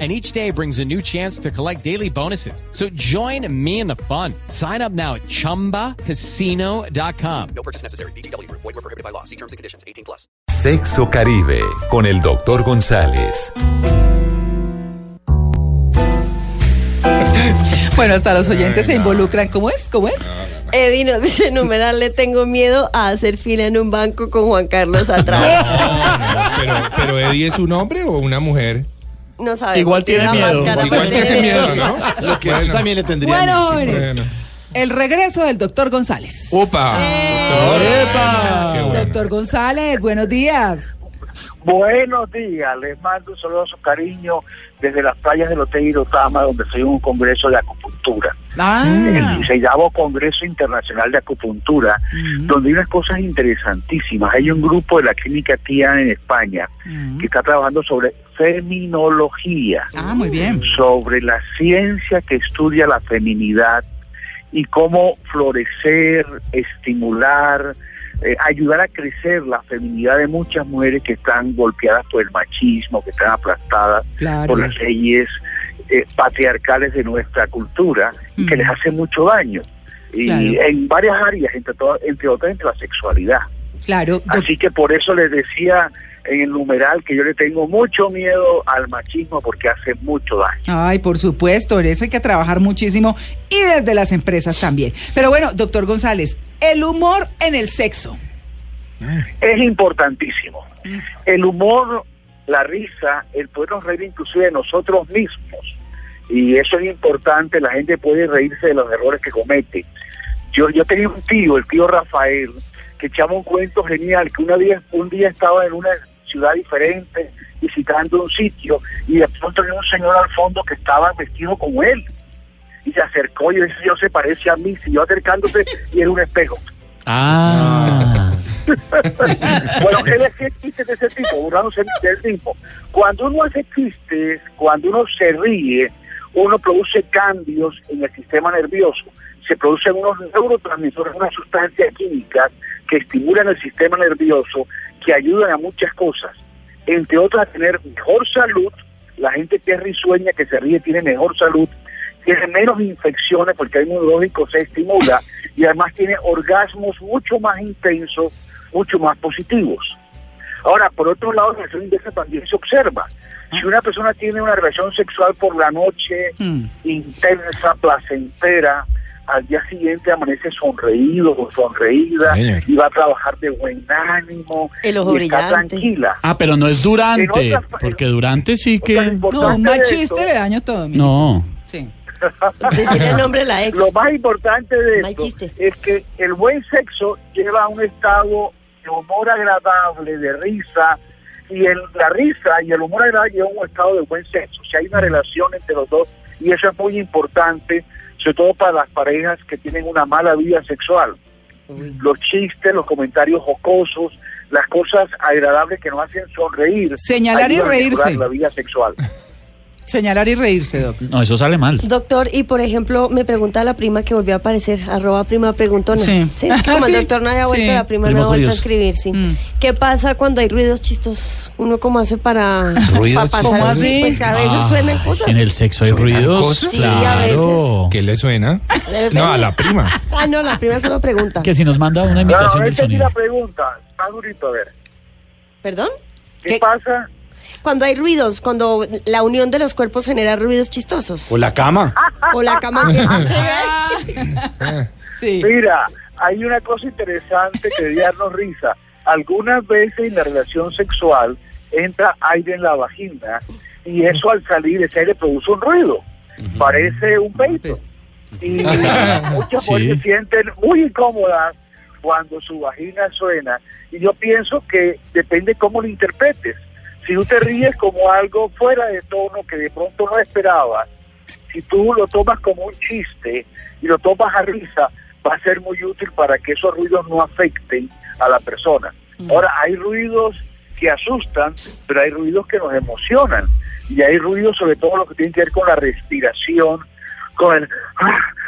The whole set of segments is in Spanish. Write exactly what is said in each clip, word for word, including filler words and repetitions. And each day brings a new chance to collect daily bonuses. So join me in the fun. Sign up now at Chumba Casino dot com. No purchase necessary. V G W. Void where prohibited by law. See terms and conditions. eighteen plus. Sexo Caribe con el doctor González. Bueno, hasta los oyentes se involucran. ¿Cómo es? ¿Cómo es? Eddie nos dice, numeral, le tengo miedo a hacer fila en un banco con Juan Carlos atrás. No, no, no, pero, pero Eddie, ¿es un hombre o una mujer? No sabemos. Igual tiene, tiene miedo. Máscara, Igual tiene de... miedo, ¿no? Lo que bueno. Yo también le tendría miedo. Bueno, bueno, el regreso del doctor González. ¡Opa! ¡Eh! ¡Opa! Bueno, bueno. Doctor González, buenos días. Buenos días. Les mando un saludoso cariño desde las playas del Hotel Irotama, donde estoy en un congreso de acupuntura. Ah. El dieciséisavo Congreso Internacional de Acupuntura, uh-huh. donde hay unas cosas interesantísimas. Hay un grupo de la Clínica Tía en España uh-huh. que está trabajando sobre feminología. Ah, muy bien. Sobre la ciencia que estudia la feminidad y cómo florecer, estimular, eh, ayudar a crecer la feminidad de muchas mujeres que están golpeadas por el machismo, que están aplastadas claro. por las leyes eh, patriarcales de nuestra cultura, mm. que les hace mucho daño. Y claro. en varias áreas, entre, todas, entre otras, entre la sexualidad. Claro. Así que por eso les decía en el numeral que yo le tengo mucho miedo al machismo porque hace mucho daño. Ay, por supuesto, en eso hay que trabajar muchísimo y desde las empresas también. Pero bueno, doctor González, el humor en el sexo. Es importantísimo. El humor, la risa, el podernos reír inclusive de nosotros mismos. Y eso es importante, la gente puede reírse de los errores que comete. Yo, yo tenía un tío, el tío Rafael, que echaba un cuento genial, que una día, un día estaba en una ciudad diferente, visitando un sitio, y de pronto había un señor al fondo que estaba vestido como él, y se acercó y dice, yo se parece a mí, siguió acercándose, y era un espejo. Ah. Bueno, él hacía chistes de ese tipo, burlándose de ese tipo. Cuando uno hace chistes, cuando uno se ríe, uno produce cambios en el sistema nervioso, se producen unos neurotransmisores, unas sustancias químicas que estimulan el sistema nervioso, que ayudan a muchas cosas, entre otras a tener mejor salud. La gente que es risueña, que se ríe, tiene mejor salud, tiene menos infecciones porque el inmunológico se estimula y además tiene orgasmos mucho más intensos, mucho más positivos. Ahora, por otro lado, la relación inversa también se observa. Si una persona tiene una relación sexual por la noche, mm. intensa, placentera, al día siguiente amanece sonreído o sonreída Ay, y va a trabajar de buen ánimo, el ojo y está brillante. Tranquila. Ah, pero no es durante, otras, porque durante sí que... No, más chiste esto, le daño todo. No. Sí. El nombre de la ex. Lo más importante de Mal esto chiste. es que el buen sexo lleva a un estado de humor agradable, de risa, y el, la risa y el humor agradable lleva a un estado de buen sexo. O sea, hay una relación entre los dos y eso es muy importante, sobre todo para las parejas que tienen una mala vida sexual. Uy. Los chistes, los comentarios jocosos, las cosas agradables que nos hacen sonreír. Señalar y reírse. La vida sexual. Señalar y reírse, doctor. No, eso sale mal. Doctor, y por ejemplo, me pregunta la prima que volvió a aparecer, arroba prima preguntona. Sí. ¿Sí? Como el sí. doctor no haya vuelto, sí. la prima, prima no ha vuelto a escribir, sí. Mm. ¿Qué pasa cuando hay ruidos chistosos? ¿Uno cómo hace para, para pasar así? Pues a veces ah, suenan cosas. ¿En el sexo hay ruidos? Cosas? Sí, claro. A veces. ¿Qué le suena? No, a la prima. Ah, no, la prima es una pregunta. Que si nos manda una imitación no, del sonido. Es la pregunta, está durito, a ver. ¿Perdón? ¿Qué, ¿Qué pasa? Cuando hay ruidos, cuando la unión de los cuerpos genera ruidos chistosos. O la cama. O la cama. Que... sí. Mira, hay una cosa interesante que debe darnos risa. Algunas veces en la relación sexual entra aire en la vagina y eso al salir ese aire produce un ruido. Uh-huh. Parece un peito. Y muchas mujeres se sienten muy incómodas cuando su vagina suena. Y yo pienso que depende cómo lo interpretes. Si tú te ríes como algo fuera de tono que de pronto no esperabas, si tú lo tomas como un chiste y lo tomas a risa, va a ser muy útil para que esos ruidos no afecten a la persona. Ahora, hay ruidos que asustan, pero hay ruidos que nos emocionan. Y hay ruidos sobre todo lo que tiene que ver con la respiración, con el...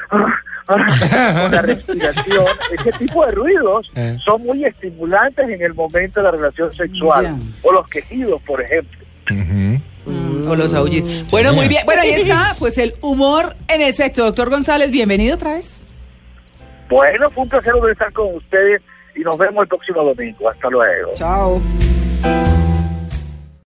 con la respiración. Ese tipo de ruidos eh. son muy estimulantes en el momento de la relación sexual. Yeah. O los quejidos, por ejemplo. Uh-huh. Mm, o los aullidos. Uh-huh. Bueno, muy bien. Bueno, ahí está, pues el humor en el sexo. Doctor González, bienvenido otra vez. Bueno, fue un placer estar con ustedes y nos vemos el próximo domingo. Hasta luego. Chao.